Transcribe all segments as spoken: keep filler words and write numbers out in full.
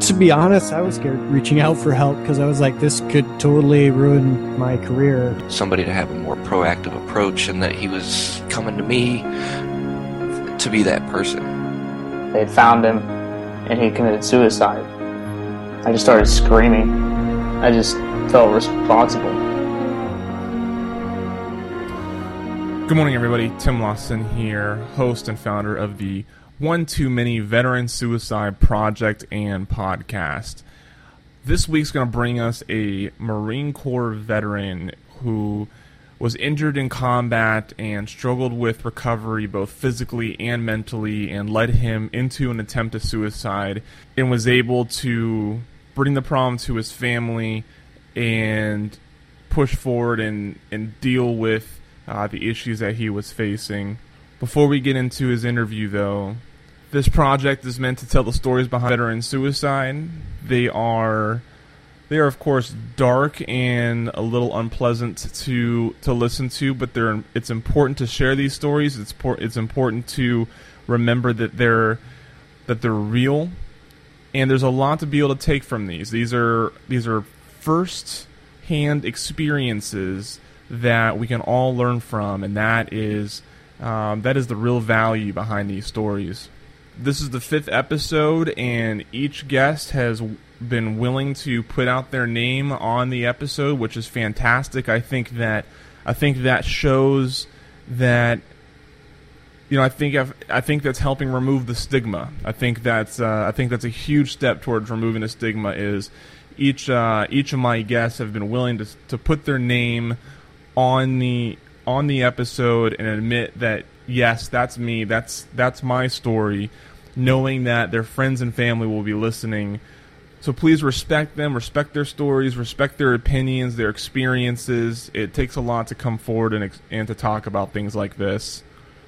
To be honest, I was scared reaching out for help because I was like, this could totally ruin my career. Somebody to have a more proactive approach, and that he was coming to me to be that person. They found him and he committed suicide. I just started screaming. I just felt responsible. Good morning, everybody. Tim Lawson here, host and founder of the One Too Many Veteran Suicide Project and Podcast. This week's going to bring us a Marine Corps veteran who was injured in combat and struggled with recovery both physically and mentally, and led him into an attempt at suicide, and was able to bring the problem to his family and push forward and, and deal with uh, the issues that he was facing. Before we get into his interview, though, this project is meant to tell the stories behind veteran suicide. They are, they are of course dark and a little unpleasant to to listen to, but they're it's important to share these stories. It's por- it's important to remember that they're that they're real, and there's a lot to be able to take from these. These are these are first-hand experiences that we can all learn from, and that is um, that is the real value behind these stories. This is the fifth episode, and each guest has been willing to put out their name on the episode, which is fantastic. I think that I think that shows that, you know, I think I've, I think that's helping remove the stigma. I think that's uh, I think that's a huge step towards removing the stigma. Is each uh, each of my guests have been willing to to put their name on the on the episode and admit that, yes, that's me, that's that's my story, knowing that their friends and family will be listening. So please respect them, respect their stories, respect their opinions, their experiences. It takes a lot to come forward and, and to talk about things like this.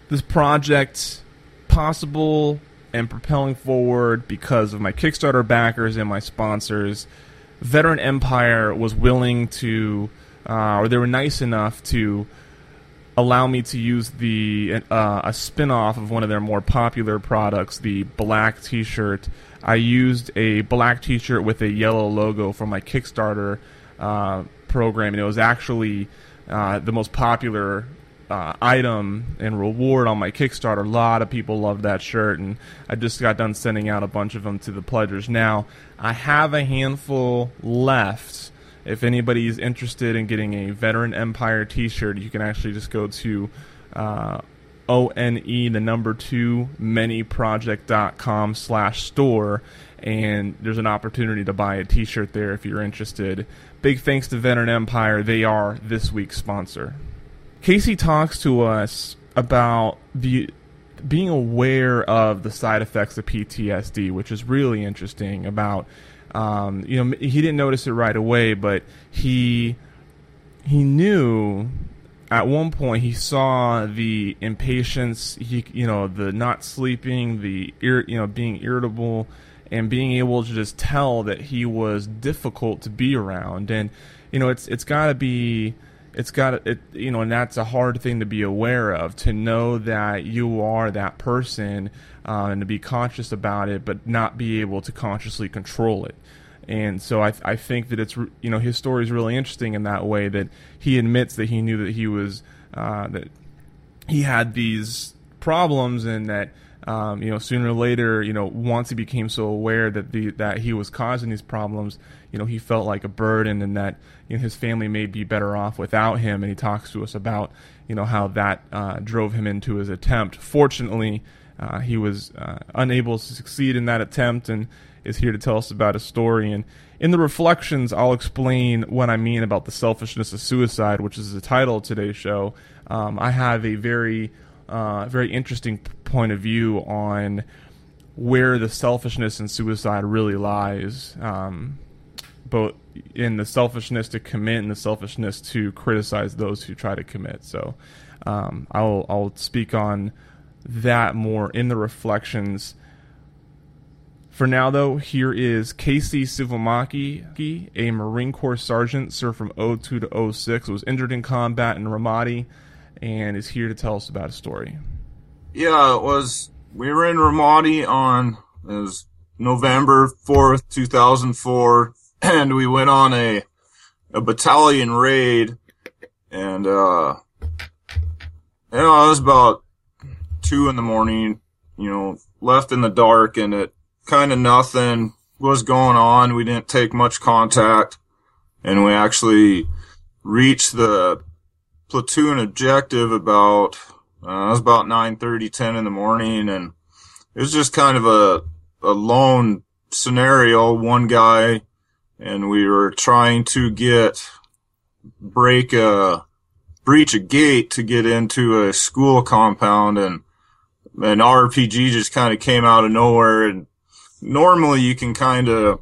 This project, possible and propelling forward because of my Kickstarter backers and my sponsors. Veteran Empire was willing to, uh, or they were nice enough to allow me to use the uh, a spin-off of one of their more popular products, the black t-shirt. I used a black t-shirt with a yellow logo for my Kickstarter uh, program, and it was actually uh, the most popular uh, item and reward on my Kickstarter. A lot of people loved that shirt, and I just got done sending out a bunch of them to the pledgers. Now, I have a handful left. If anybody is interested in getting a Veteran Empire t-shirt, you can actually just go to uh, O N E, the number two, many project dot com slash store, and there's an opportunity to buy a t-shirt there if you're interested. Big thanks to Veteran Empire. They are this week's sponsor. Casey talks to us about the being aware of the side effects of P T S D, which is really interesting about... Um, you know, he didn't notice it right away, but he he knew at one point. He saw the impatience, he you know, the not sleeping, the ir- you know, being irritable, and being able to just tell that he was difficult to be around. And you know, it's it's got to be, it's got it, you know, and that's a hard thing to be aware of, to know that you are that person. Uh, and to be conscious about it, but not be able to consciously control it. And so I, th- I think that it's, re- you know, his story is really interesting in that way, that he admits that he knew that he was, uh, that he had these problems, and that, um, you know, sooner or later, you know, once he became so aware that the, that he was causing these problems, you know, he felt like a burden, and that, you know, his family may be better off without him. And he talks to us about, you know, how that uh, drove him into his attempt. Fortunately, Uh, he was uh, unable to succeed in that attempt, and is here to tell us about his story. And in the reflections, I'll explain what I mean about the selfishness of suicide, which is the title of today's show. Um, I have a very, uh, very interesting point of view on where the selfishness in suicide really lies. Um, both in the selfishness to commit and the selfishness to criticize those who try to commit. So um, I'll, I'll speak on that more in the reflections. For now, though, here is Casey Sivumaki, a Marine Corps sergeant, served from oh two to oh six, was injured in combat in Ramadi, and is here to tell us about his story. Yeah, it was, we were in Ramadi on, it was November fourth, two thousand four, and we went on a a battalion raid, and, uh, you know, it was about two in the morning, you know, left in the dark, and it kind of nothing was going on. We didn't take much contact, and we actually reached the platoon objective about, uh, it was about nine thirty, ten in the morning, and it was just kind of a, a lone scenario, one guy, and we were trying to get, break a, breach a gate to get into a school compound, and an R P G just kind of came out of nowhere, and normally you can kind of,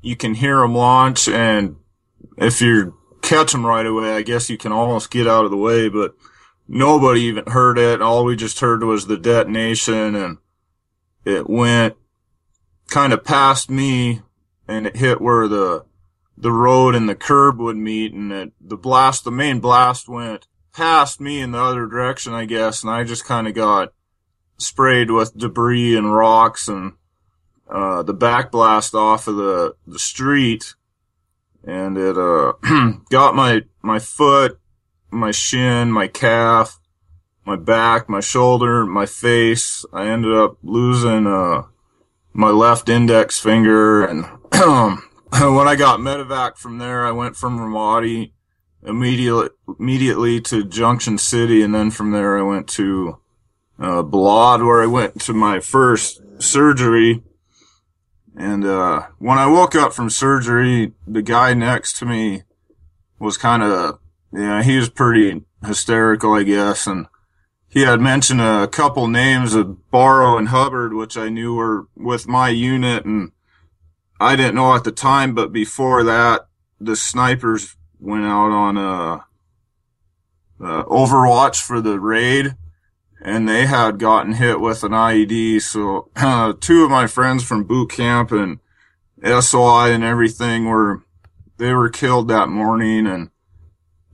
you can hear them launch, and if you catch them right away, I guess you can almost get out of the way, but nobody even heard it. All we just heard was the detonation, and it went kind of past me, and it hit where the, the road and the curb would meet, and it, the blast, the main blast went past me in the other direction, I guess, and I just kind of got sprayed with debris and rocks and Uh, the back blast off of the, the street, and it, uh, got my, my foot, my shin, my calf, my back, my shoulder, my face. I ended up losing, uh, my left index finger. And when I got medevac from there, I went from Ramadi immediately, immediately to Junction City. And then from there, I went to, uh, Blod, where I went to my first surgery. And, uh, when I woke up from surgery, the guy next to me was kind of, yeah, he was pretty hysterical, I guess. And he had mentioned a couple names of Barrow and Hubbard, which I knew were with my unit. And I didn't know at the time, but before that, the snipers went out on, uh, uh, Overwatch for the raid. And they had gotten hit with an I E D. So uh, two of my friends from boot camp and S O I and everything were, they were killed that morning. And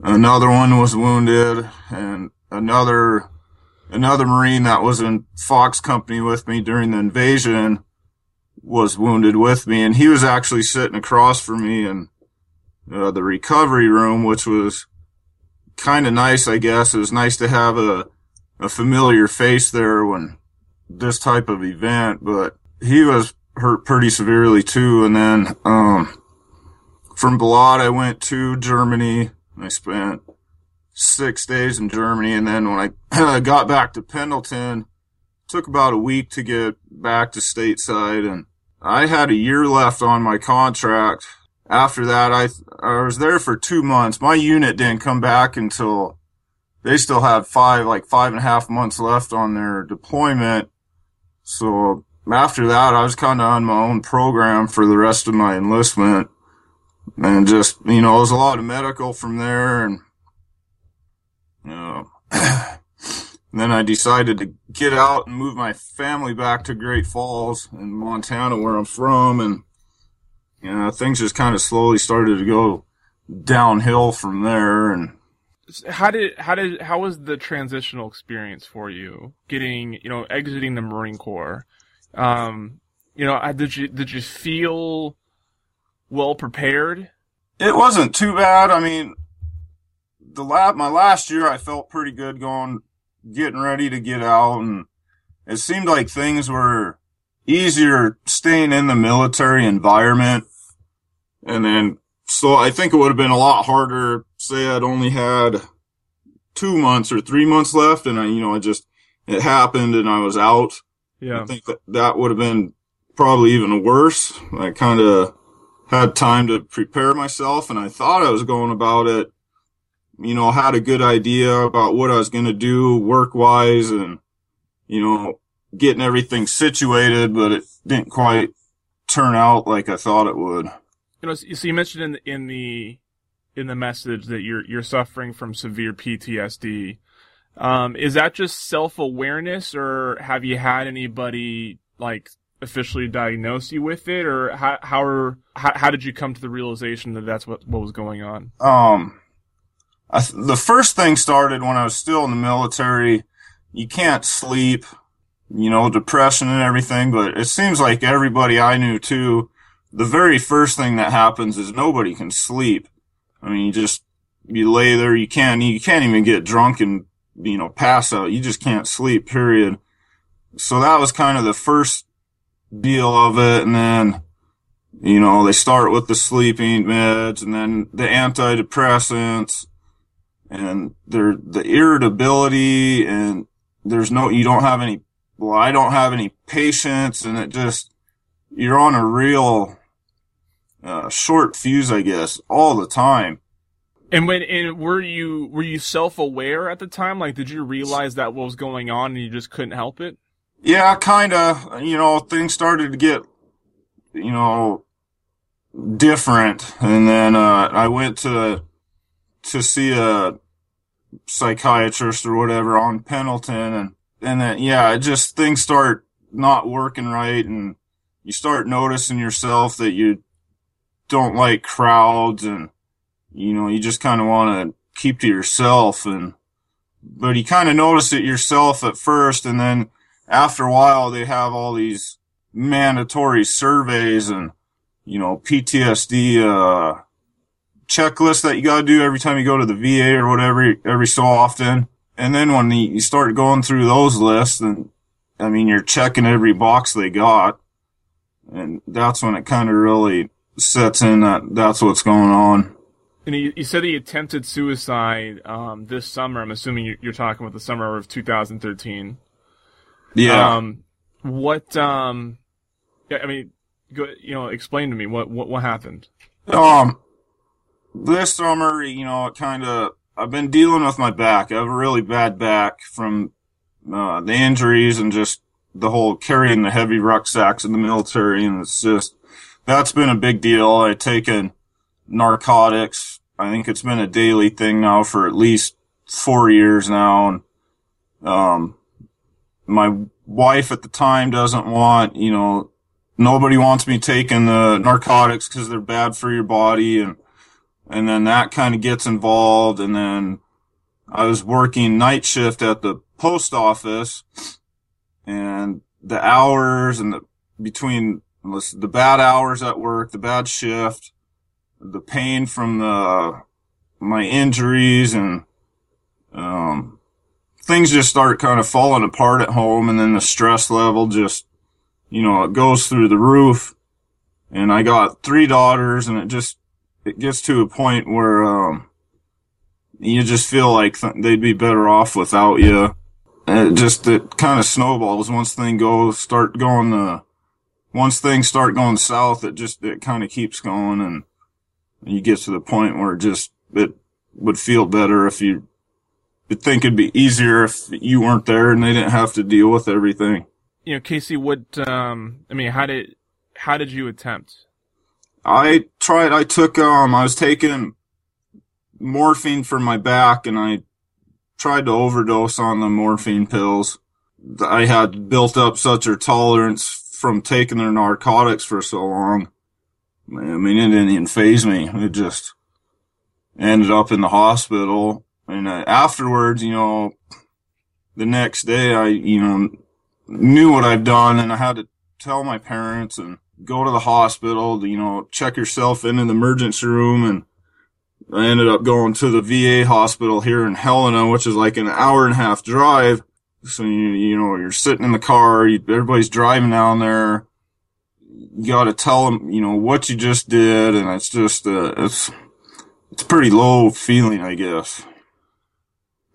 another one was wounded, and another, another Marine that was in Fox Company with me during the invasion was wounded with me. And he was actually sitting across from me in uh, the recovery room, which was kind of nice, I guess. It was nice to have a, a familiar face there when this type of event, but he was hurt pretty severely too. And then, um, from Blod, I went to Germany, and I spent six days in Germany. And then when I got back to Pendleton, took about a week to get back to stateside, and I had a year left on my contract. After that, I, I was there for two months. My unit didn't come back until they still had five, like five and a half months left on their deployment. So after that, I was kind of on my own program for the rest of my enlistment, and just, you know, it was a lot of medical from there. And, you know, and then I decided to get out and move my family back to Great Falls in Montana, where I'm from. And, you know, things just kind of slowly started to go downhill from there. And, How did, how did, how was the transitional experience for you getting, you know, exiting the Marine Corps? Um, you know, did you, did you feel well prepared? It wasn't too bad. I mean, the lab, my last year, I felt pretty good going, getting ready to get out. And it seemed like things were easier staying in the military environment. And then, so I think it would have been a lot harder, say I'd only had two months or three months left, and I, you know, I just, it happened and I was out. Yeah. I think that, that would have been probably even worse. I kind of had time to prepare myself, and I thought I was going about it, you know, had a good idea about what I was going to do work-wise and, you know, getting everything situated, but it didn't quite turn out like I thought it would. You know, so you mentioned in the, in the in the message that you're you're suffering from severe P T S D. Um, is that just self-awareness, or have you had anybody like officially diagnose you with it, or how how, are, how how did you come to the realization that that's what what was going on? Um, I, the first thing started when I was still in the military. You can't sleep, you know, depression and everything. But it seems like everybody I knew too. The very first thing that happens is nobody can sleep. I mean, you just you lay there, you can't you can't even get drunk and, you know, pass out. You just can't sleep, period. So that was kind of the first deal of it. And then, you know, they start with the sleeping meds and then the antidepressants and there, the irritability and there's no, you don't have any, well, I don't have any patience and it just, you're on a real, uh, short fuse, I guess, all the time. And when and were you were you self-aware at the time? Like, did you realize that what was going on and you just couldn't help it? Yeah, kind of. You know, things started to get, you know, different. And then uh, I went to to see a psychiatrist or whatever on Pendleton. And, and then, yeah, just things start not working right. And you start noticing yourself that you don't like crowds and, you know, you just kind of want to keep to yourself, and but you kind of notice it yourself at first, and then after a while they have all these mandatory surveys and, you know, P T S D uh checklists that you got to do every time you go to the V A or whatever, every so often. And then when the, you start going through those lists, and I mean, you're checking every box they got, and that's when it kind of really sets in that that's what's going on. And he, he said he attempted suicide um, this summer. I'm assuming you're talking about the summer of two thousand thirteen. Yeah. Um, what? Um, I mean, go, you know, explain to me what what, what happened. Um, this summer, you know, it kind of. I've been dealing with my back. I have a really bad back from uh, the injuries and just the whole carrying the heavy rucksacks in the military, and it's just that's been a big deal. I've taken narcotics. I think it's been a daily thing now for at least four years now. And, um, my wife at the time doesn't want, you know, nobody wants me taking the narcotics because they're bad for your body. And, and then that kind of gets involved. And then I was working night shift at the post office, and the hours and the between the bad hours at work, the bad shift, the pain from the my injuries and um things just start kind of falling apart at home, and then the stress level just, you know, it goes through the roof. And I got three daughters, and it just it gets to a point where um you just feel like th- they'd be better off without you. And it just it kind of snowballs once things go start going the once things start going south. It just it kind of keeps going, and you get to the point where just it would feel better if you would think it'd be easier if you weren't there and they didn't have to deal with everything. You know, Casey, what, um, I mean, how did, how did you attempt? I tried, I took, um, I was taking morphine for my back, and I tried to overdose on the morphine pills. I had built up such a tolerance from taking their narcotics for so long. I mean, it didn't even faze me. It just ended up in the hospital. And uh, afterwards, you know, the next day, I, you know, knew what I'd done, and I had to tell my parents and go to the hospital to, you know, check yourself in an emergency room. And I ended up going to the V A hospital here in Helena, which is like an hour and a half drive. So, you, you know, you're sitting in the car, you, everybody's driving down there. You got to tell them, you know, what you just did, and it's just, uh, it's, it's a pretty low feeling, I guess.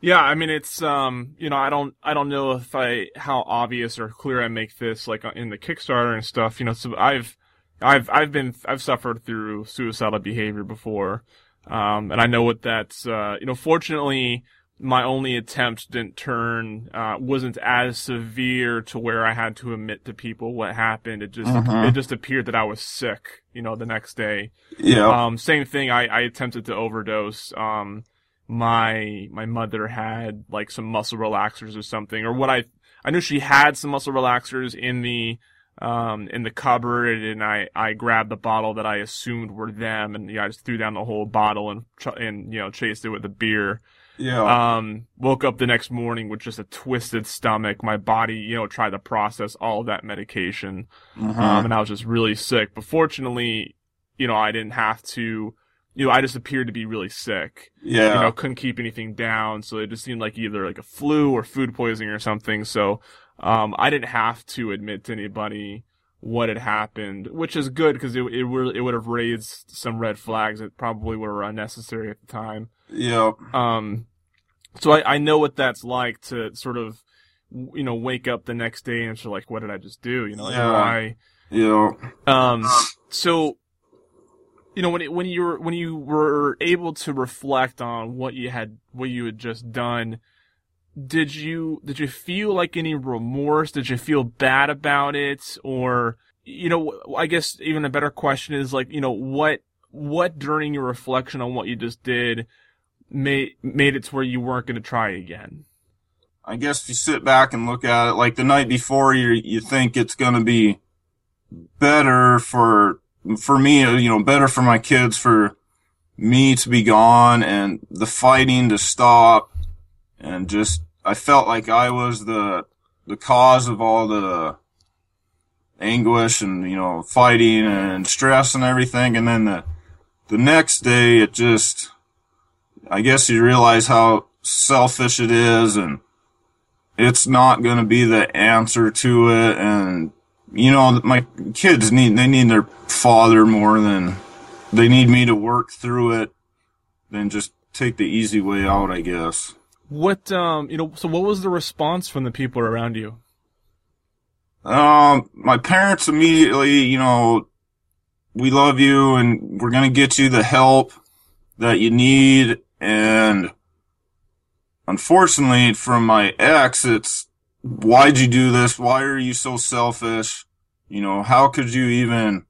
Yeah, I mean, it's, um, you know, I don't, I don't know if I, how obvious or clear I make this, like in the Kickstarter and stuff. You know, so I've, I've, I've been, I've suffered through suicidal behavior before, um, and I know what that's, uh, you know, fortunately, my only attempt didn't turn, uh, wasn't as severe to where I had to admit to people what happened. It just, uh-huh. it just appeared that I was sick, you know, the next day. Yeah. Um, same thing. I, I attempted to overdose. Um, my, my mother had like some muscle relaxers or something, or what I, I knew she had some muscle relaxers in the, um, in the cupboard, and I, I grabbed the bottle that I assumed were them, and, you know, I just threw down the whole bottle and, and, you know, chased it with a beer. Yeah. Um, woke up the next morning with just a twisted stomach. My body, you know, tried to process all of that medication. Mm-hmm. Um, and I was just really sick. But fortunately, you know, I didn't have to, you know, I just appeared to be really sick. Yeah. You know, couldn't keep anything down. So it just seemed like either like a flu or food poisoning or something. So, um, I didn't have to admit to anybody what had happened, which is good, because it, it would, it would have raised some red flags that probably were unnecessary at the time. Yeah. Um, So I, I know what that's like to sort of, you know, wake up the next day and you're like, what did I just do? You know, like, yeah. why? Yeah. Um, so, you know, when it, when you were, when you were able to reflect on what you had, what you had just done, did you, did you feel like any remorse? Did you feel bad about it? Or, you know, I guess even a better question is like, you know, what, what during your reflection on what you just did made made it to where you weren't going to try again? I guess if you sit back and look at it, like the night before, you you think it's going to be better for for me, you know, better for my kids, for me to be gone and the fighting to stop, and just I felt like I was the the cause of all the anguish and, you know, fighting and stress and everything. And then the the next day, it just, I guess you realize how selfish it is, and it's not going to be the answer to it. And, you know, my kids need, they need their father more than they need me to work through it, than just take the easy way out, I guess. What, um, you know, so what was the response from the people around you? Um, my parents immediately, you know, we love you and we're going to get you the help that you need. And unfortunately, from my ex, it's, why'd you do this? Why are you so selfish? You know, how could you even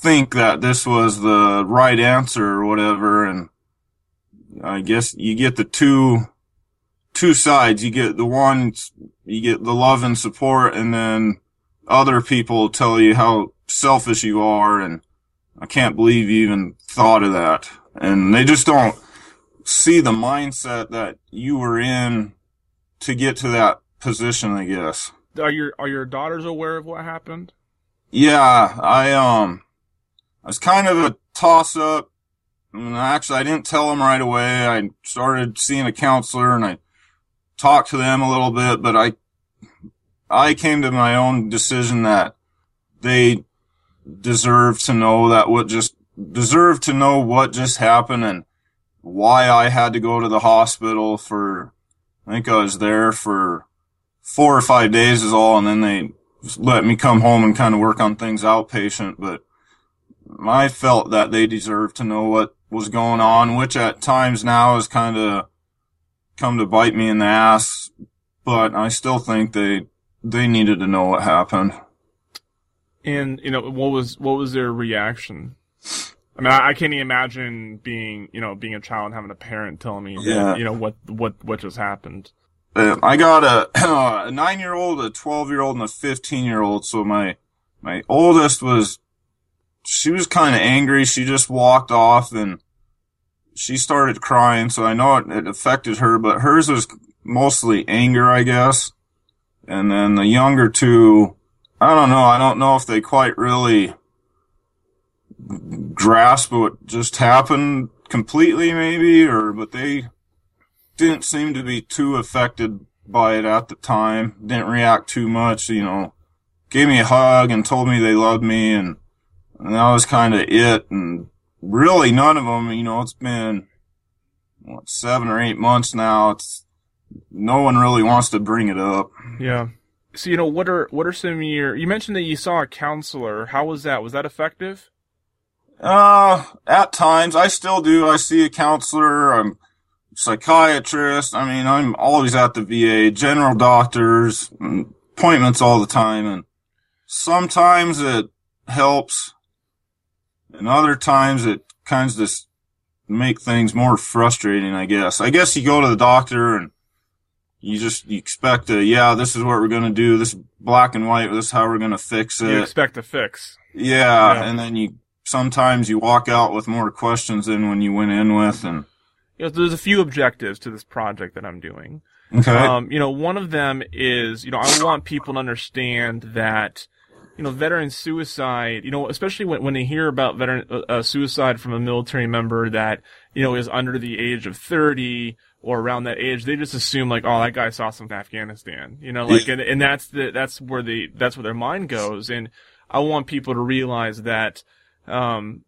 think that this was the right answer or whatever? And I guess you get the two, two sides. You get the one, you get the love and support, and then other people tell you how selfish you are. And I can't believe you even thought of that. And they just don't see the mindset that you were in to get to that position, I guess. Are your are your daughters aware of what happened? Yeah, I um, I was kind of a toss up. I mean, actually, I didn't tell them right away. I started seeing a counselor and I talked to them a little bit, but I I came to my own decision that they deserve to know that what just deserve to know what just happened, and why I had to go to the hospital for, I think I was there for four or five days is all, and then they just let me come home and kind of work on things outpatient. But I felt that they deserved to know what was going on, which at times now has kind of come to bite me in the ass, but I still think they they needed to know what happened. And, you know, what was what was their reaction? I mean, I can't even imagine being, you know, being a child and having a parent telling me, yeah. you know, what, what, what just happened. I got a, a nine-year-old, a twelve-year-old, and a fifteen-year-old. So my, my oldest was, she was kind of angry. She just walked off and she started crying. So I know it, it affected her, but hers was mostly anger, I guess. And then the younger two, I don't know. I don't know if they quite really grasp what just happened completely, maybe, or but they didn't seem to be too affected by it at the time. Didn't react too much, you know. Gave me a hug and told me they loved me, and, and that was kind of it. And really, none of them, you know, it's been what, seven or eight months now. It's no one really wants to bring it up. Yeah. So, you know, what are what are some of your? You mentioned that you saw a counselor. How was that? Was that effective? Uh, at times I still do. I see a counselor. I'm psychiatrist. I mean, I'm always at the V A, general doctors, appointments all the time. And sometimes it helps, and other times it kind of just make things more frustrating, I guess. I guess you go to the doctor and you just you expect a, yeah, this is what we're going to do. This is black and white. This is how we're going to fix it. You expect a fix. Yeah, yeah, and then you sometimes you walk out with more questions than when you went in with. And you know, there's a few objectives to this project that I'm doing. Okay. Um, you know, one of them is, you know, I want people to understand that, you know, veteran suicide, you know, especially when, when they hear about veteran uh, suicide from a military member that, you know, is under the age of thirty or around that age, they just assume like, oh, that guy saw something in Afghanistan, you know, like, and, and that's the, that's where the, that's where their mind goes. And I want people to realize that, um,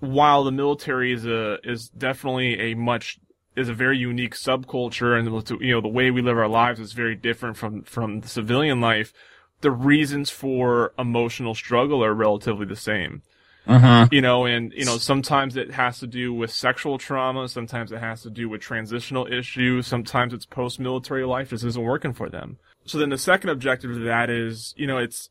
while the military is a, is definitely a much, is a very unique subculture, and, you know, the way we live our lives is very different from, from the civilian life, the reasons for emotional struggle are relatively the same. Uh-huh. You know, and, you know, sometimes it has to do with sexual trauma. Sometimes it has to do with transitional issues. Sometimes it's post-military life just isn't working for them. So then the second objective to that is, you know, it's,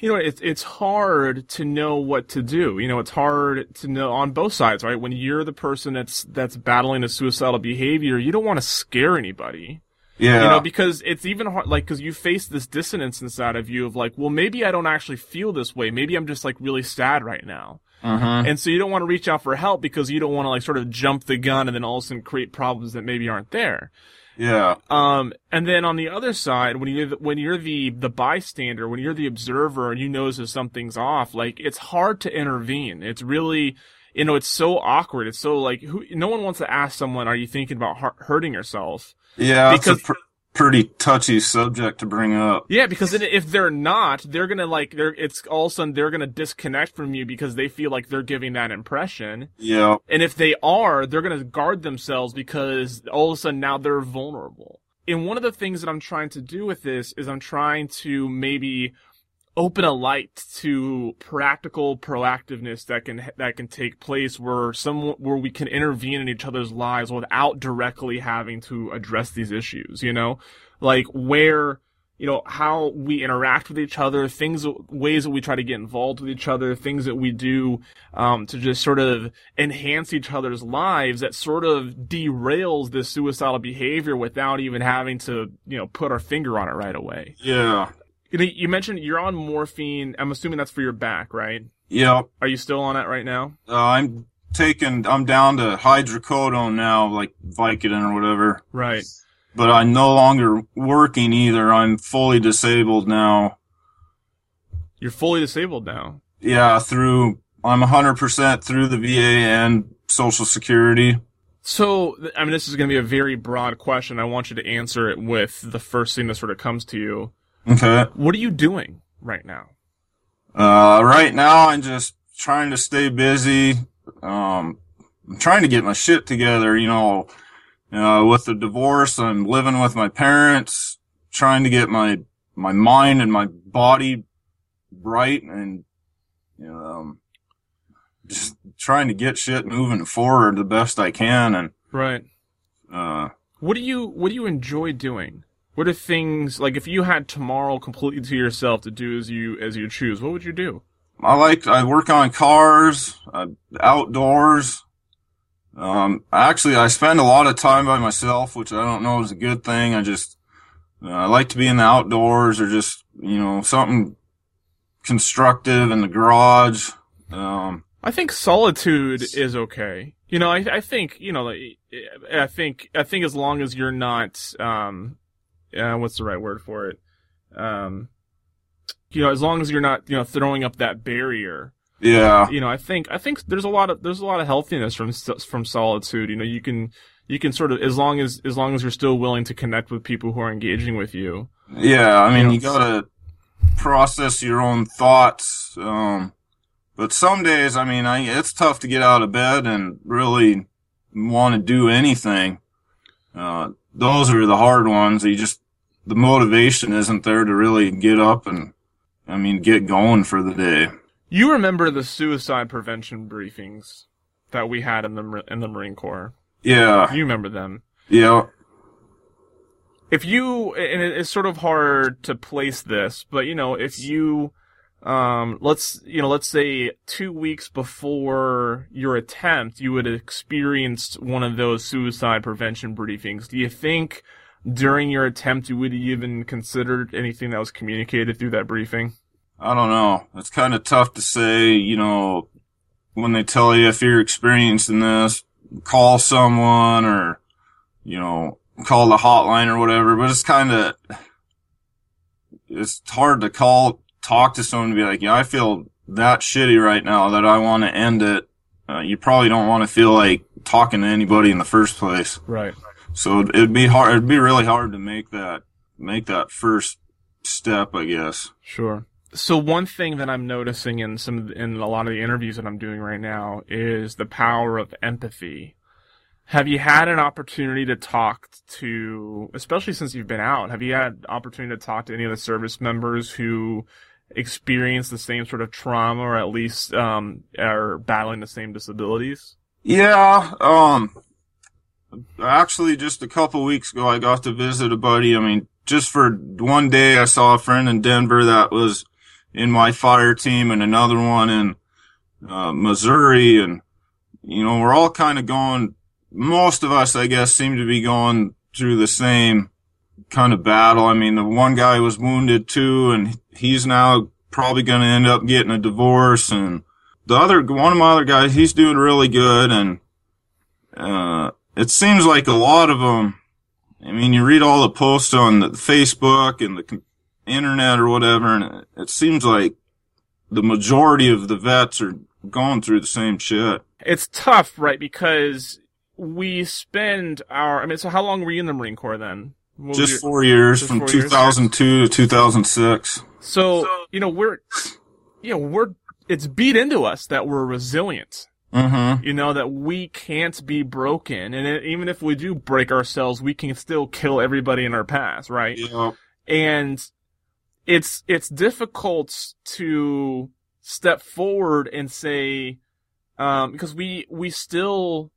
you know, it's, it's hard to know what to do. You know, it's hard to know on both sides, right? When you're the person that's, that's battling a suicidal behavior, you don't want to scare anybody. Yeah. You know, because it's even hard, like, because you face this dissonance inside of you of like, well, maybe I don't actually feel this way. Maybe I'm just like really sad right now. Uh-huh. And so you don't want to reach out for help because you don't want to like sort of jump the gun and then all of a sudden create problems that maybe aren't there. Yeah. Um, and then on the other side, when you're the, when you're the, the bystander, when you're the observer and you notice that something's off, like, it's hard to intervene. It's really, you know, it's so awkward. It's so like, who, no one wants to ask someone, are you thinking about hurting yourself? Yeah, because it's a pr- pretty touchy subject to bring up. Yeah, because if they're not, they're gonna like they're it's all of a sudden they're gonna disconnect from you because they feel like they're giving that impression. Yeah. And if they are, they're gonna guard themselves because all of a sudden now they're vulnerable. And one of the things that I'm trying to do with this is I'm trying to maybe open a light to practical proactiveness that can that can take place where some where we can intervene in each other's lives without directly having to address these issues, you know, like where, you know, how we interact with each other, things, ways that we try to get involved with each other, things that we do um, to just sort of enhance each other's lives that sort of derails this suicidal behavior without even having to, you know, put our finger on it right away. Yeah. You know, you mentioned you're on morphine. I'm assuming that's for your back, right? Yeah. Are you still on it right now? Uh, I'm taking, I'm down to hydrocodone now, like Vicodin or whatever. Right. But I'm no longer working either. I'm fully disabled now. You're fully disabled now? Yeah, through, I'm one hundred percent through the V A and Social Security. So, I mean, this is going to be a very broad question. I want you to answer it with the first thing that sort of comes to you. Okay. What are you doing right now? Uh, right now I'm just trying to stay busy. Um, I'm trying to get my shit together, you know, uh, with the divorce. I'm living with my parents, trying to get my, my mind and my body right. And, you know, um, just trying to get shit moving forward the best I can. And, right. Uh, what do you, what do you enjoy doing? What are things, like, if you had tomorrow completely to yourself to do as you as you choose, what would you do? I like, I work on cars, uh, outdoors. Um, actually, I spend a lot of time by myself, which I don't know is a good thing. I just, uh, I like to be in the outdoors or just, you know, something constructive in the garage. Um, I think solitude is okay. You know, I, I think, you know, I think, I think as long as you're not, um, Uh, what's the right word for it? Um, you know, as long as you're not, you know, throwing up that barrier. Yeah. You know, I think I think there's a lot of there's a lot of healthiness from from solitude. You know, you can you can sort of as long as as long as you're still willing to connect with people who are engaging with you. Yeah, I mean, you know, you gotta process your own thoughts. Um, but some days, I mean, I, it's tough to get out of bed and really want to do anything. Uh, those are the hard ones. You just, the motivation isn't there to really get up and, I mean, get going for the day. You remember the suicide prevention briefings that we had in the in the Marine Corps? Yeah. You remember them. Yeah. If you, and it's sort of hard to place this, but you know, if you, um, let's, you know, let's say two weeks before your attempt, you had experienced one of those suicide prevention briefings. Do you think during your attempt you would have even considered anything that was communicated through that briefing? I don't know. It's kind of tough to say, you know, when they tell you if you're experiencing this, call someone or, you know, call the hotline or whatever, but it's kind of, it's hard to call, talk to someone and be like, yeah, I feel that shitty right now that I want to end it. Uh, you probably don't want to feel like talking to anybody in the first place. Right. So it'd be hard, it'd be really hard to make that, make that first step, I guess. Sure. So one thing that I'm noticing in some of the, in a lot of the interviews that I'm doing right now is the power of empathy. Have you had an opportunity to talk to, especially since you've been out, have you had opportunity to talk to any of the service members who experience the same sort of trauma or at least um, are battling the same disabilities? Yeah. Um, actually, just a couple weeks ago, I got to visit a buddy. I mean, just for one day, I saw a friend in Denver that was in my fire team and another one in uh, Missouri. And, you know, we're all kind of going... Most of us, I guess, seem to be going through the same kind of battle. I mean, the one guy was wounded too, and he's now probably going to end up getting a divorce. And the other, one of my other guys, he's doing really good. And, uh, it seems like a lot of them, I mean, you read all the posts on the Facebook and the internet or whatever, and it seems like the majority of the vets are going through the same shit. It's tough, right? Because we spend our... I mean, so how long were you in the Marine Corps then? What just your, four years, just from four two thousand two years? To two thousand six. So, so, you know, we're... You know, we're... It's beat into us that we're resilient. Mm-hmm. You know, that we can't be broken. And it, even if we do break ourselves, we can still kill everybody in our path, right? Yeah. And it's it's difficult to step forward and say... Um, because we we still...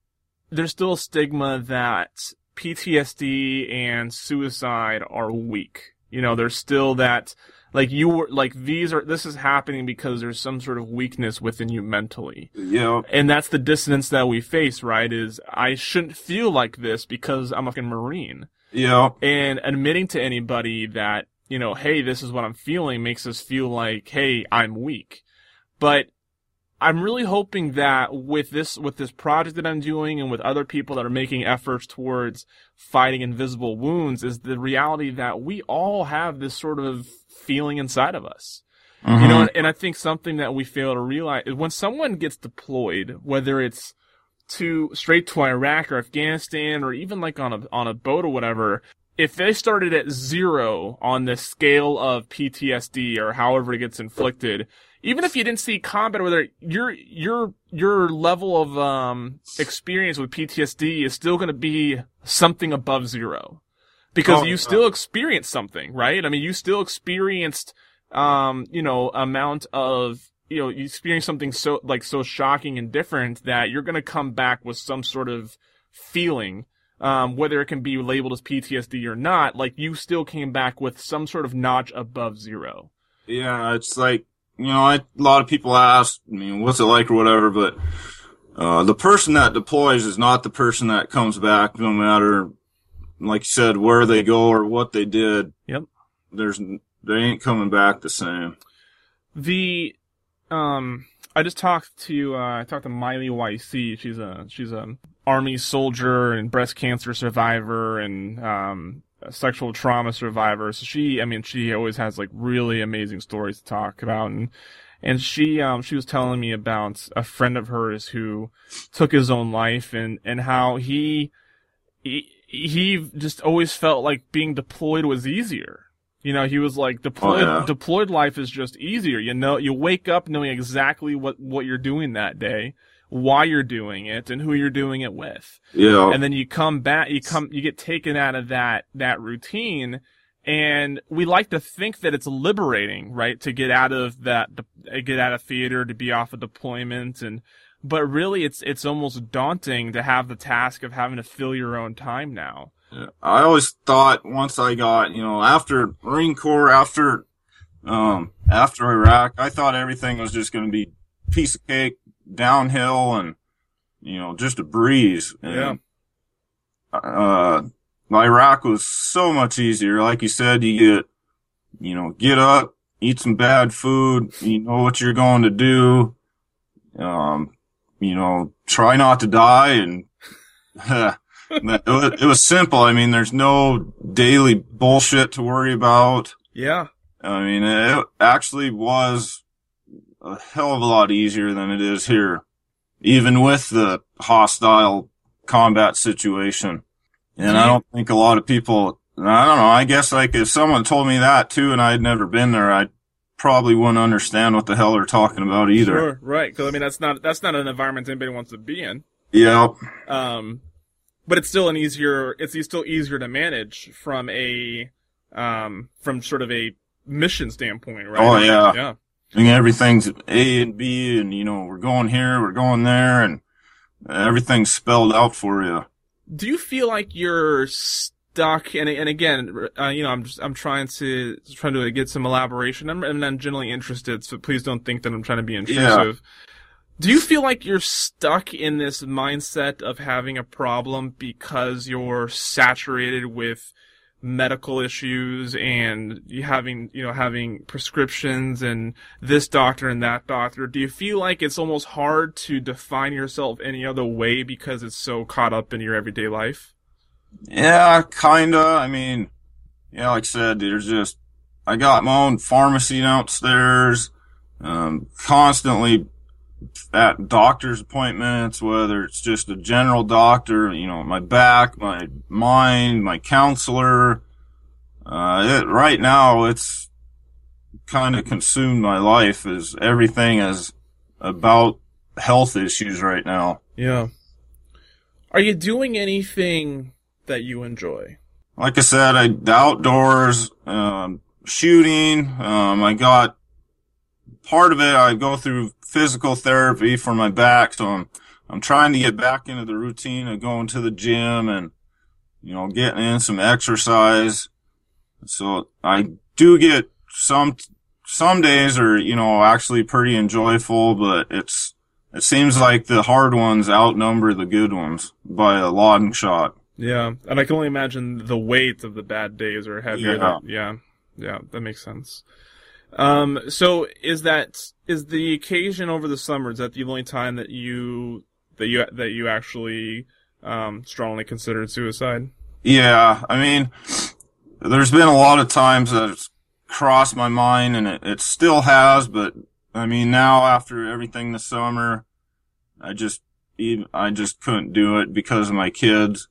There's still a stigma that P T S D and suicide are weak. You know, there's still that, like you were, like these are, this is happening because there's some sort of weakness within you mentally. Yeah. And that's the dissonance that we face, right? Is I shouldn't feel like this because I'm a fucking Marine. Yeah. And admitting to anybody that, you know, hey, this is what I'm feeling makes us feel like, hey, I'm weak. But I'm really hoping that with this with this project that I'm doing and with other people that are making efforts towards fighting invisible wounds is the reality that we all have this sort of feeling inside of us. Mm-hmm. You know, and, and I think something that we fail to realize is when someone gets deployed, whether it's to straight to Iraq or Afghanistan or even like on a on a boat or whatever, if they started at zero on the scale of P T S D or however it gets inflicted, even if you didn't see combat, whether your your your level of um, experience with P T S D is still going to be something above zero, because oh, you still uh, experienced something, right? I mean, you still experienced, um, you know, amount of, you know, you experienced something so like so shocking and different that you're going to come back with some sort of feeling, um, whether it can be labeled as P T S D or not. Like you still came back with some sort of notch above zero. Yeah, it's like, you know, I, a lot of people ask, I mean, what's it like or whatever, but uh the person that deploys is not the person that comes back, no matter, like you said, where they go or what they did. Yep. There's, they ain't coming back the same. The, um, I just talked to, uh, I talked to Miley Y C. She's a, she's a Army soldier and breast cancer survivor and, um, sexual trauma survivor. So she, I mean, she always has like really amazing stories to talk about. And, and she, um, she was telling me about a friend of hers who took his own life and, and how he, he, he just always felt like being deployed was easier. You know, he was like, deployed, oh, yeah. deployed life is just easier. You know, you wake up knowing exactly what, what you're doing that day, why you're doing it and who you're doing it with. Yeah. And then you come back, you come, you get taken out of that, that routine And we like to think that it's liberating, right? To get out of that, get out of theater, to be off a deployment, and but really, it's it's almost daunting to have the task of having to fill your own time now. I always thought once I got, you know, after Marine Corps, after um, after Iraq, I thought everything was just going to be piece of cake, downhill, and you know, just a breeze. Yeah. And, uh. Iraq was so much easier. Like you said, you get, you know, get up, eat some bad food, you know what you're going to do, um, you know, try not to die, and it, was, it was simple. I mean, there's no daily bullshit to worry about. Yeah. I mean, it actually was a hell of a lot easier than it is here, even with the hostile combat situation. And I don't think a lot of people, I don't know, I guess like if someone told me that too and I had never been there, I probably wouldn't understand what the hell they're talking about either. Sure, right, because I mean, that's not, that's not an environment anybody wants to be in. Yeah. Um, but it's still an easier, it's still easier to manage from a, um, from sort of a mission standpoint, right? Oh, yeah. Yeah. I mean, everything's A and B and, you know, we're going here, we're going there, and everything's spelled out for you. Do you feel like you're stuck? And and again, uh, you know, I'm just I'm trying to trying to get some elaboration. I'm and I'm generally interested, so please don't think that I'm trying to be intrusive. Yeah. Do you feel like you're stuck in this mindset of having a problem because you're saturated with medical issues and you having you know having prescriptions and this doctor and that doctor? Do you feel like it's almost hard to define yourself any other way because it's so caught up in your everyday life? Yeah, kinda. I mean, yeah, like I said, there's just I got my own pharmacy downstairs, um, constantly at doctor's appointments, whether it's just a general doctor, you know, my back, my mind, my counselor. Uh, it, right now, it's kind of consumed my life. Is everything is about health issues right now. Yeah. Are you doing anything that you enjoy? Like I said, I the outdoors, um, shooting. Um, I got. Part of it, I go through physical therapy for my back, so I'm, I'm trying to get back into the routine of going to the gym and, you know, getting in some exercise. So I do get some, some days are, you know, actually pretty enjoyable, but it's, it seems like the hard ones outnumber the good ones by a long shot. Yeah, and I can only imagine the weight of the bad days are heavier. Yeah, than, yeah, yeah, that makes sense. Um, so is that, is the occasion over the summer, is that the only time that you, that you, that you actually, um, strongly considered suicide? Yeah. I mean, there's been a lot of times that it's crossed my mind, and it, it still has, but I mean, now after everything this summer, I just, even, I just couldn't do it because of my kids.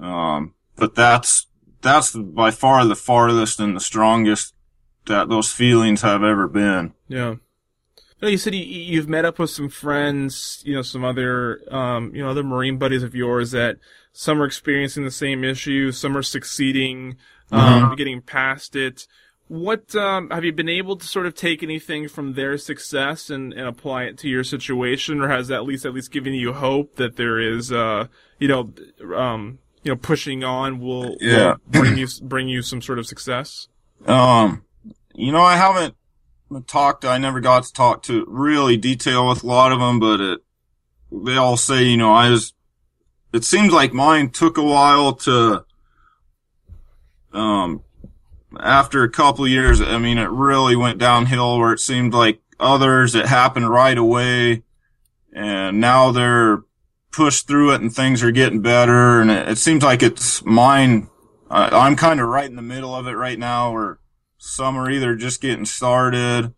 Um, but that's, that's by far the farthest and the strongest that those feelings have ever been. Yeah. No, you said you, you've met up with some friends, you know, some other, um, you know, other Marine buddies of yours that some are experiencing the same issue, some are succeeding, um, mm-hmm. getting past it. What, um, have you been able to sort of take anything from their success and, and apply it to your situation, or has that at least, at least given you hope that there is, uh, you know, um, you know, pushing on will, yeah. will bring you, bring you some sort of success? Um, You know, I haven't talked, I never got to talk to really detail with a lot of them, but it, they all say, you know, I was, it seems like mine took a while to, um, after a couple of years, I mean, it really went downhill where it seemed like others, it happened right away, and now they're pushed through it and things are getting better, and it, it seems like it's mine, I, I'm kind of right in the middle of it right now, or some are either just getting started,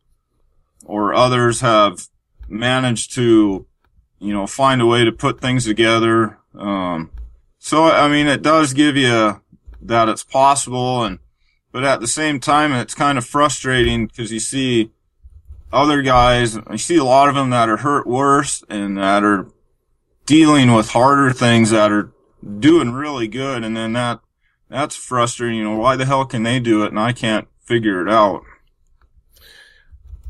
or others have managed to, you know, find a way to put things together. Um, so, I mean, it does give you that it's possible, and but at the same time, it's kind of frustrating because you see other guys, you see a lot of them that are hurt worse and that are dealing with harder things that are doing really good, and then that that's frustrating. You know, why the hell can they do it and I can't figure it out?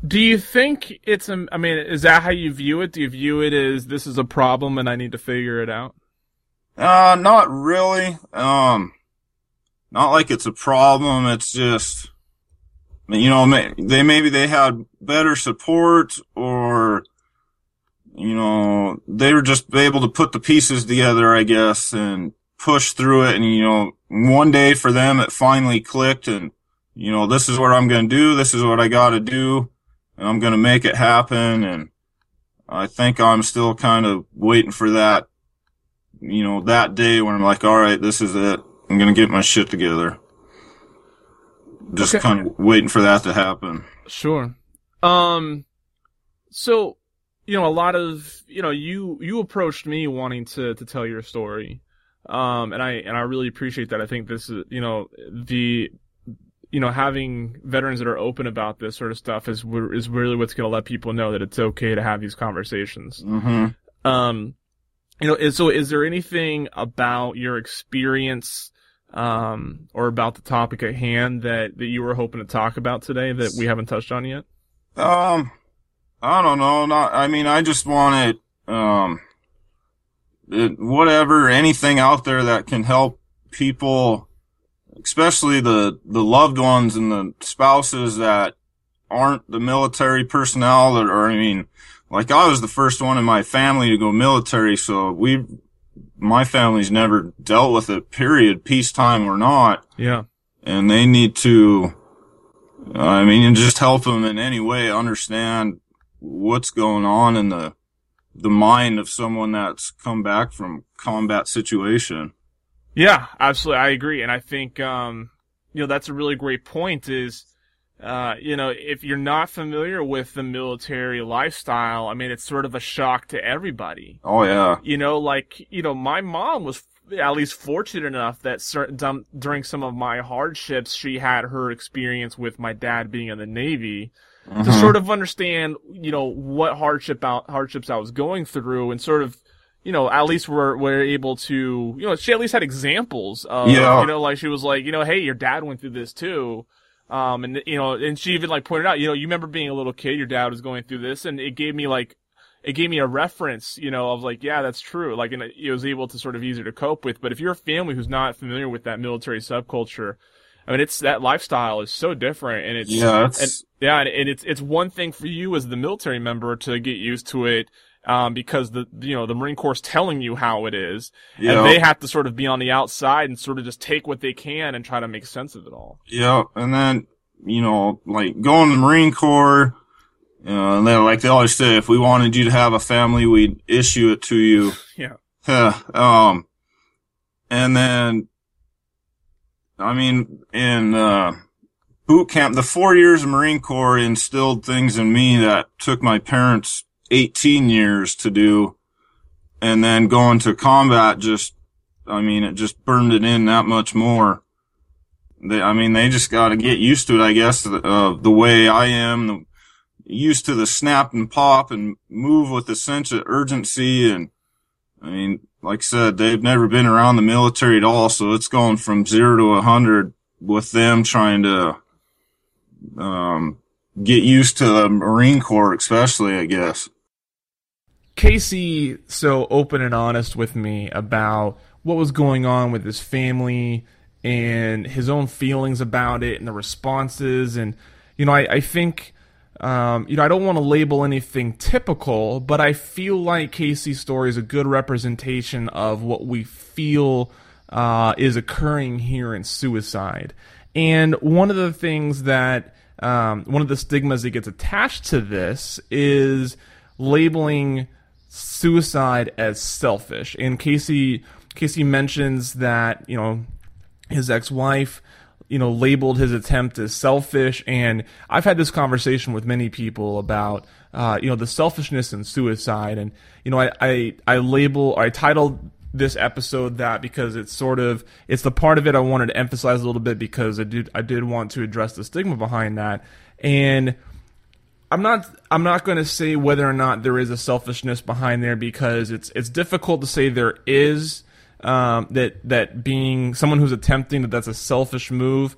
Do you think it's, a, I mean, is that how you view it? Do you view it as this is a problem and I need to figure it out? Uh, not really. Um, not like it's a problem. It's just, you know, they, maybe they had better support, or, you know, they were just able to put the pieces together, I guess, and push through it. And, you know, one day for them, it finally clicked and, you know, this is what I'm going to do. This is what I got to do. And I'm going to make it happen. And I think I'm still kind of waiting for that, you know, that day when I'm like, all right, this is it. I'm going to get my shit together. Just okay. kind of waiting for that to happen. Sure. Um, so, you know, a lot of, you know, you, you approached me wanting to, to tell your story. Um, and I, and I really appreciate that. I think this is, you know, the, you know, having veterans that are open about this sort of stuff is is really what's going to let people know that it's okay to have these conversations. Mm-hmm. Um, you know, so is there anything about your experience um, or about the topic at hand that, that you were hoping to talk about today that we haven't touched on yet? Um, I don't know. Not. I mean, I just wanted um, it, whatever, anything out there that can help people, especially the, the loved ones and the spouses that aren't the military personnel that are, I mean, like I was the first one in my family to go military. So we, my family's never dealt with it, period, peacetime or not. Yeah. And they need to, I mean, and just help them in any way understand what's going on in the, the mind of someone that's come back from combat situation. Yeah, absolutely. I agree. And I think, um, you know, that's a really great point is, uh, you know, if you're not familiar with the military lifestyle, I mean, it's sort of a shock to everybody. Oh, yeah. You know, like, you know, my mom was at least fortunate enough that certain, during some of my hardships, she had her experience with my dad being in the Navy mm-hmm. to sort of understand, you know, what hardship out, hardships I was going through and sort of, you know, at least we're, we're able to, you know, she at least had examples of, yeah. you know, like she was like, you know, hey, your dad went through this too. Um, and, you know, and she even like pointed out, you know, you remember being a little kid, your dad was going through this. And it gave me like, it gave me a reference, you know, of like, yeah, that's true. Like, and it was able to sort of easier to cope with. But if you're a family who's not familiar with that military subculture, I mean, it's that lifestyle is so different. And it's, yeah, it's... And, yeah, and it's, it's one thing for you as the military member to get used to it. Um, because the, you know, the Marine Corps is telling you how it is, yeah. and they have to sort of be on the outside and sort of just take what they can and try to make sense of it all. Yeah. And then, you know, like going to the Marine Corps, uh, and then like they always say, if we wanted you to have a family, we'd issue it to you. Yeah. um, and then, I mean, in, uh, boot camp, the four years of Marine Corps instilled things in me that took my parents eighteen years to do, and then going to combat just, I mean, it just burned it in that much more. They, I mean, they just got to get used to it, I guess, of uh, the way I am, the, used to the snap and pop and move with a sense of urgency. And, I mean, like I said, they've never been around the military at all, so it's going from zero to a hundred with them trying to um, get used to the Marine Corps especially, I guess. Casey, so open and honest with me about what was going on with his family and his own feelings about it and the responses. And, you know, I, I think, um, you know, I don't want to label anything typical, but I feel like Casey's story is a good representation of what we feel uh, is occurring here in suicide. And one of the things that, um, one of the stigmas that gets attached to this is labeling suicide as selfish. And Casey Casey mentions that, you know, his ex-wife, you know, labeled his attempt as selfish. And I've had this conversation with many people about, uh, you know, the selfishness in suicide. And, you know, I, I, I label, I titled this episode that because it's sort of, it's the part of it I wanted to emphasize a little bit because I did, I did want to address the stigma behind that. And I'm not I'm not going to say whether or not there is a selfishness behind there because it's it's difficult to say there is um, that that being someone who's attempting that that's a selfish move.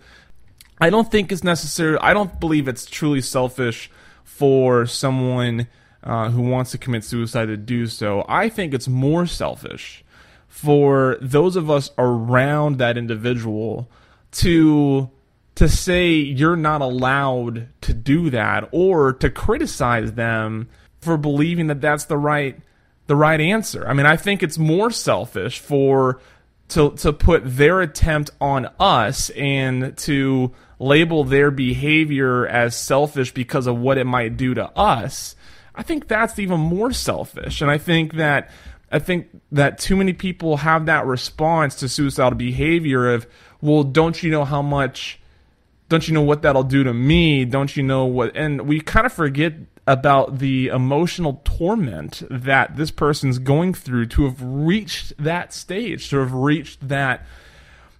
I don't think it's necessary. I don't believe it's truly selfish for someone uh, who wants to commit suicide to do so. I think it's more selfish for those of us around that individual to to say you're not allowed to do that, or to criticize them for believing that that's the right the right answer. I mean, I think it's more selfish for to to put their attempt on us and to label their behavior as selfish because of what it might do to us. I think that's even more selfish, and I think that I think that too many people have that response to suicidal behavior of, well, don't you know how much, don't you know what that'll do to me? Don't you know what? And we kind of forget about the emotional torment that this person's going through to have reached that stage, to have reached that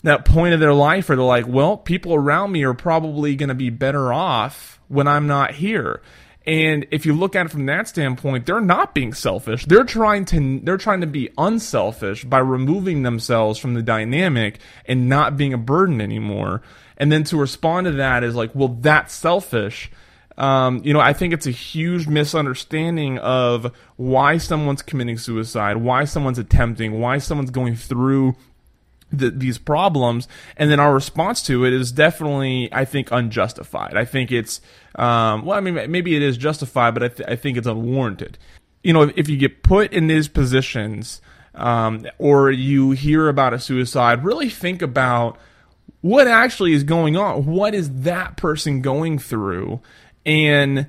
that point of their life where they're like, well, people around me are probably going to be better off when I'm not here. And if you look at it from that standpoint, they're not being selfish. They're trying to they're trying to be unselfish by removing themselves from the dynamic and not being a burden anymore. And then to respond to that is like, well, that's selfish. Um, you know, I think it's a huge misunderstanding of why someone's committing suicide, why someone's attempting, why someone's going through The, these problems, and then our response to it is definitely, I think, unjustified. I think it's, um, well, I mean, maybe it is justified, but I, th- I think it's unwarranted. You know, if, if you get put in these positions, um, or you hear about a suicide, really think about what actually is going on. What is that person going through? And,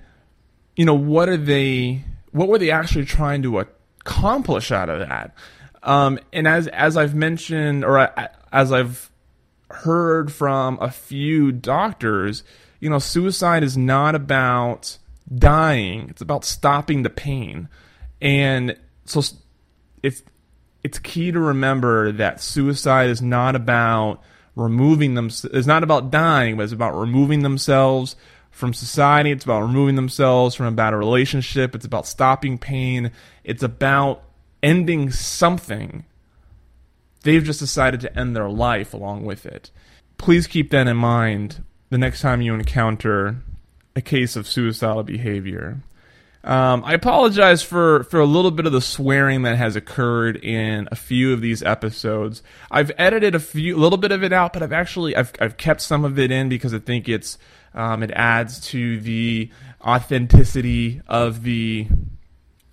you know, what are they, what were they actually trying to accomplish out of that? Um, and as as I've mentioned, or I, as I've heard from a few doctors, you know, suicide is not about dying; it's about stopping the pain. And so, it's it's key to remember that suicide is not about removing them. It's not about dying, but it's about removing themselves from society. It's about removing themselves from a bad relationship. It's about stopping pain. It's about ending something. They've just decided to end their life along with it. Please keep that in mind the next time you encounter a case of suicidal behavior. Um, I apologize for, for a little bit of the swearing that has occurred in a few of these episodes. I've edited a few, a little bit of it out, but I've actually I've I've kept some of it in because I think it's um, it adds to the authenticity of the.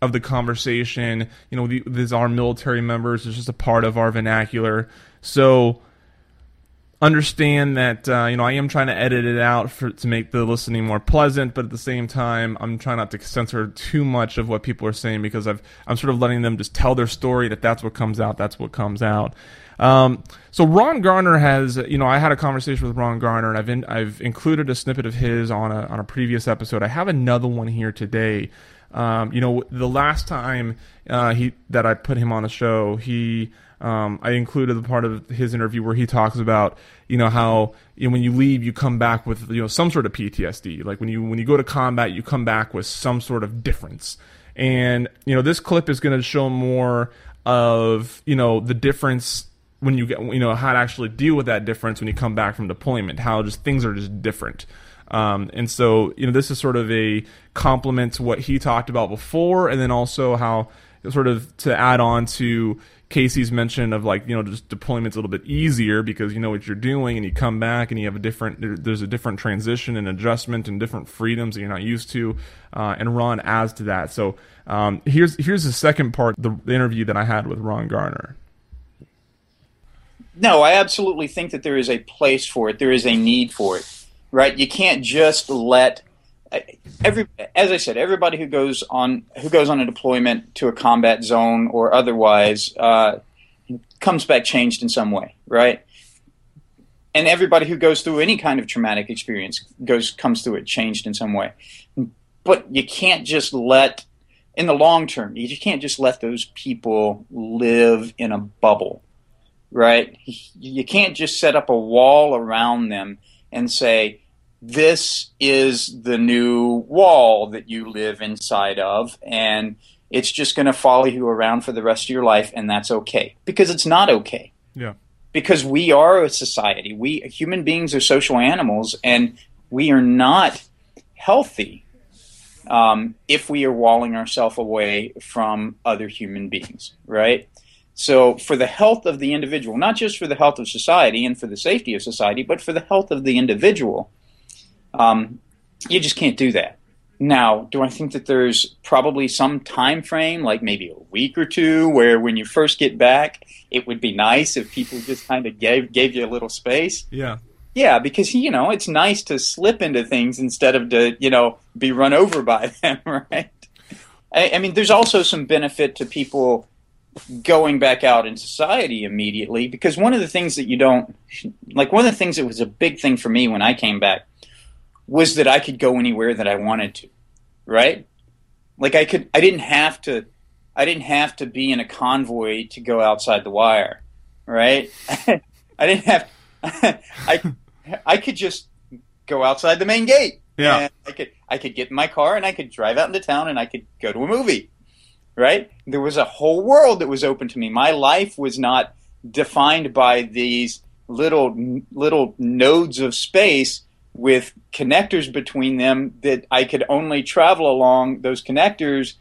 of the conversation. You know, these are military members. It's just a part of our vernacular. So understand that, uh, you know, I am trying to edit it out for, to make the listening more pleasant, but at the same time, I'm trying not to censor too much of what people are saying because I've, I'm sort of letting them just tell their story. That that's what comes out. That's what comes out. Um, so Ron Garner has, you know, I had a conversation with Ron Garner, and I've in, I've included a snippet of his on a, on a previous episode. I have another one here today. Um, you know, the last time uh, he that I put him on a show, he um, I included the part of his interview where he talks about, you know, how, you know, when you leave, you come back with, you know, some sort of P T S D. Like when you when you go to combat, you come back with some sort of difference. And, you know, this clip is going to show more of, you know, the difference when you get, you know, how to actually deal with that difference when you come back from deployment, how just things are just different. Um, and so, you know, this is sort of a compliment to what he talked about before, and then also how sort of to add on to Casey's mention of, like, you know, just deployment's a little bit easier because you know what you're doing and you come back and you have a different, there's a different transition and adjustment and different freedoms that you're not used to. Uh, and Ron adds to that. So um, here's, here's the second part, the, the interview that I had with Ron Garner. No, I absolutely think that there is a place for it. There is a need for it. Right, you can't just let every. As I said, everybody who goes on who goes on a deployment to a combat zone or otherwise uh, comes back changed in some way, right? And everybody who goes through any kind of traumatic experience goes comes through it changed in some way. But you can't just let, in the long term, you can't just let those people live in a bubble, right? You can't just set up a wall around them and say, this is the new wall that you live inside of, and It's just going to follow you around for the rest of your life, and that's okay. Because it's not okay. Yeah. Because we are a society. We human beings are social animals, and we are not healthy um, if we are walling ourselves away from other human beings, right? So for the health of the individual, not just for the health of society and for the safety of society, but for the health of the individual, um, you just can't do that. Now, do I think that there's probably some time frame, like maybe a week or two, where when you first get back, it would be nice if people just kind of gave gave you a little space? Yeah. Yeah, because, you know, it's nice to slip into things instead of to, you know, be run over by them, right? I, I mean, there's also some benefit to people going back out in society immediately, because one of the things that you don't – like one of the things that was a big thing for me when I came back was that I could go anywhere that I wanted to, right? Like I could – I didn't have to – I didn't have to be in a convoy to go outside the wire, right? I didn't have – I I could just go outside the main gate. Yeah. And I could, I could get in my car and I could drive out into town and I could go to a movie. Right? There was a whole world that was open to me. My life was not defined by these little little nodes of space with connectors between them that I could only travel along those connectors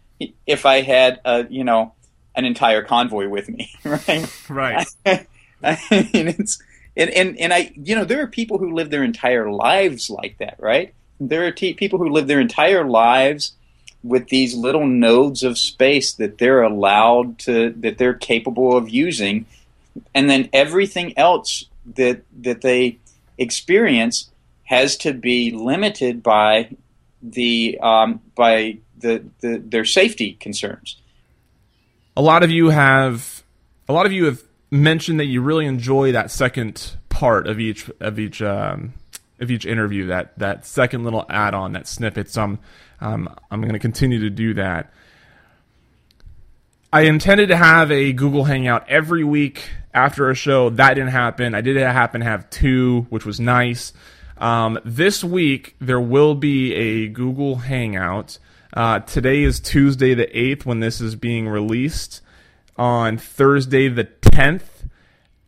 if I had a, you know, an entire convoy with me. Right. Right. I, I mean, it's, and, and, and I, you know, there are people who live their entire lives like that, right? There are t- people who live their entire lives with these little nodes of space that they're allowed to, that they're capable of using. And then everything else that that they experience has to be limited by the um, by the, the their safety concerns. A lot of you have a lot of you have mentioned that you really enjoy that second part of each of each um, of each interview, that that second little add-on, that snippet. Some Um, I'm going to continue to do that. I intended to have a Google Hangout every week after a show. That didn't happen. I did happen to have two, which was nice. Um, this week, there will be a Google Hangout. Uh, today is Tuesday the eighth when this is being released. On Thursday the tenth,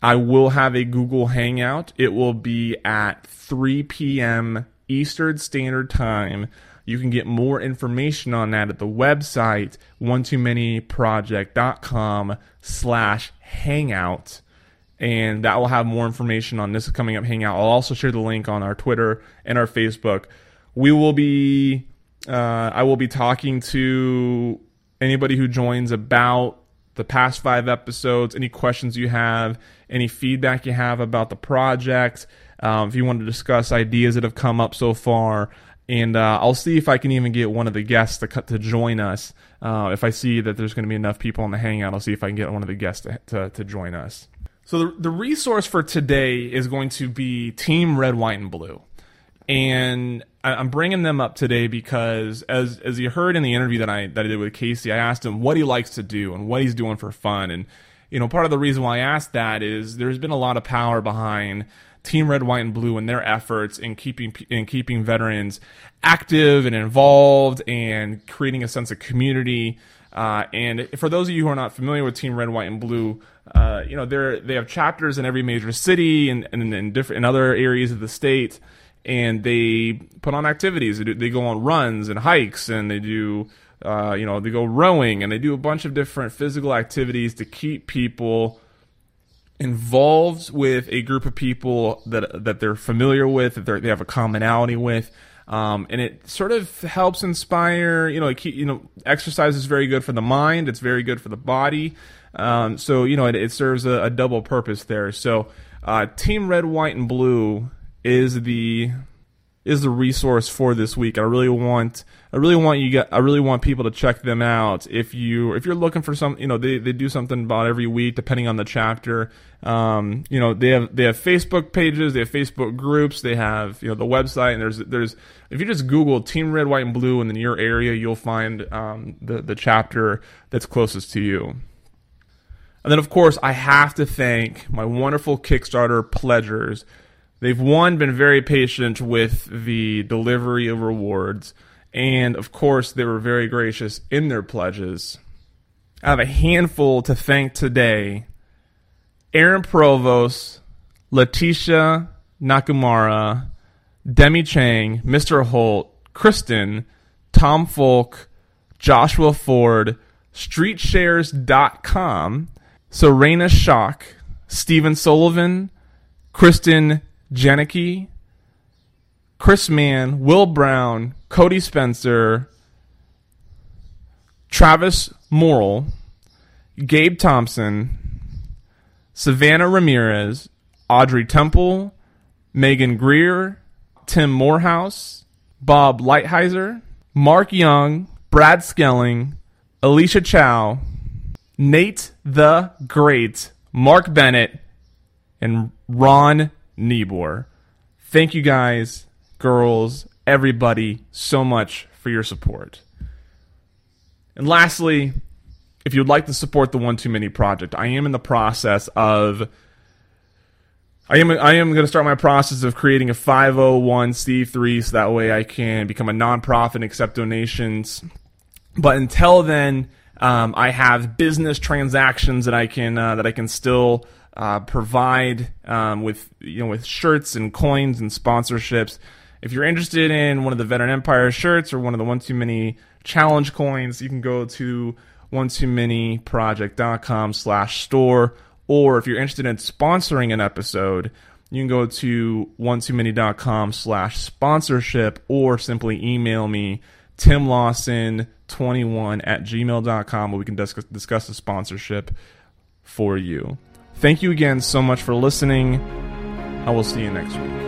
I will have a Google Hangout. It will be at three p.m. Eastern Standard Time. You can get more information on that at the website, one too many project dot com slash hangout. And that will have more information on this coming up hangout. I'll also share the link on our Twitter and our Facebook. We will be, uh, I will be talking to anybody who joins about the past five episodes, any questions you have, any feedback you have about the project. Um, if you want to discuss ideas that have come up so far. And uh, I'll see if I can even get one of the guests to to join us. Uh, if I see that there's going to be enough people in the hangout, I'll see if I can get one of the guests to to, to join us. So the, the resource for today is going to be Team Red, White, and Blue. And I, I'm bringing them up today because, as as you heard in the interview that I that I did with Casey, I asked him what he likes to do and what he's doing for fun. And you know, part of the reason why I asked that is there's been a lot of power behind Team Red, White, and Blue and their efforts in keeping in keeping veterans active and involved and creating a sense of community. Uh, and for those of you who are not familiar with Team Red, White, and Blue, uh, you know they they have chapters in every major city and and in different in other areas of the state, and they put on activities. They, do, they go on runs and hikes, and they do uh, you know they go rowing, and they do a bunch of different physical activities to keep people involved with a group of people that that they're familiar with, that they have a commonality with, um, and it sort of helps inspire. You know, it keep, you know, exercise is very good for the mind. It's very good for the body. Um, so you know, it, it serves a, a double purpose there. So, uh, Team Red, White, and Blue is the is the resource for this week. I really want I really want you get, I really want people to check them out. If you if you're looking for some, you know, they, they do something about every week depending on the chapter. Um, you know, they have they have Facebook pages, they have Facebook groups, they have, you know, the website, and there's there's if you just Google Team Red, White, and Blue in your area, you'll find um, the the chapter that's closest to you. And then of course, I have to thank my wonderful Kickstarter pledgers. They've, one, been very patient with the delivery of rewards, and, of course, they were very gracious in their pledges. out of a handful to thank today, Aaron Provost, Letitia Nakamura, Demi Chang, Mister Holt, Kristen, Tom Folk, Joshua Ford, Street Shares dot com, Serena Shock, Stephen Sullivan, Kristen Janicki, Chris Mann, Will Brown, Cody Spencer, Travis Morrill, Gabe Thompson, Savannah Ramirez, Audrey Temple, Megan Greer, Tim Morehouse, Bob Lighthizer, Mark Young, Brad Skelling, Alicia Chow, Nate the Great, Mark Bennett, and Ron Niebuhr. Thank you guys, girls, everybody, so much for your support. And lastly, if you'd like to support the One Too Many Project, I am in the process of... I am I am going to start my process of creating a five oh one c three so that way I can become a nonprofit and accept donations. But until then, um, I have business transactions that I can uh, that I can still uh, provide um, with you know with shirts and coins and sponsorships. If you're interested in one of the Veteran Empire shirts or one of the One Too Many Challenge coins, you can go to one too many project dot com slash store. Or if you're interested in sponsoring an episode, you can go to one too many dot com slash sponsorship or simply email me, Tim Lawson twenty-one at gmail dot com, where we can discuss, discuss the sponsorship for you. Thank you again so much for listening. I will see you next week.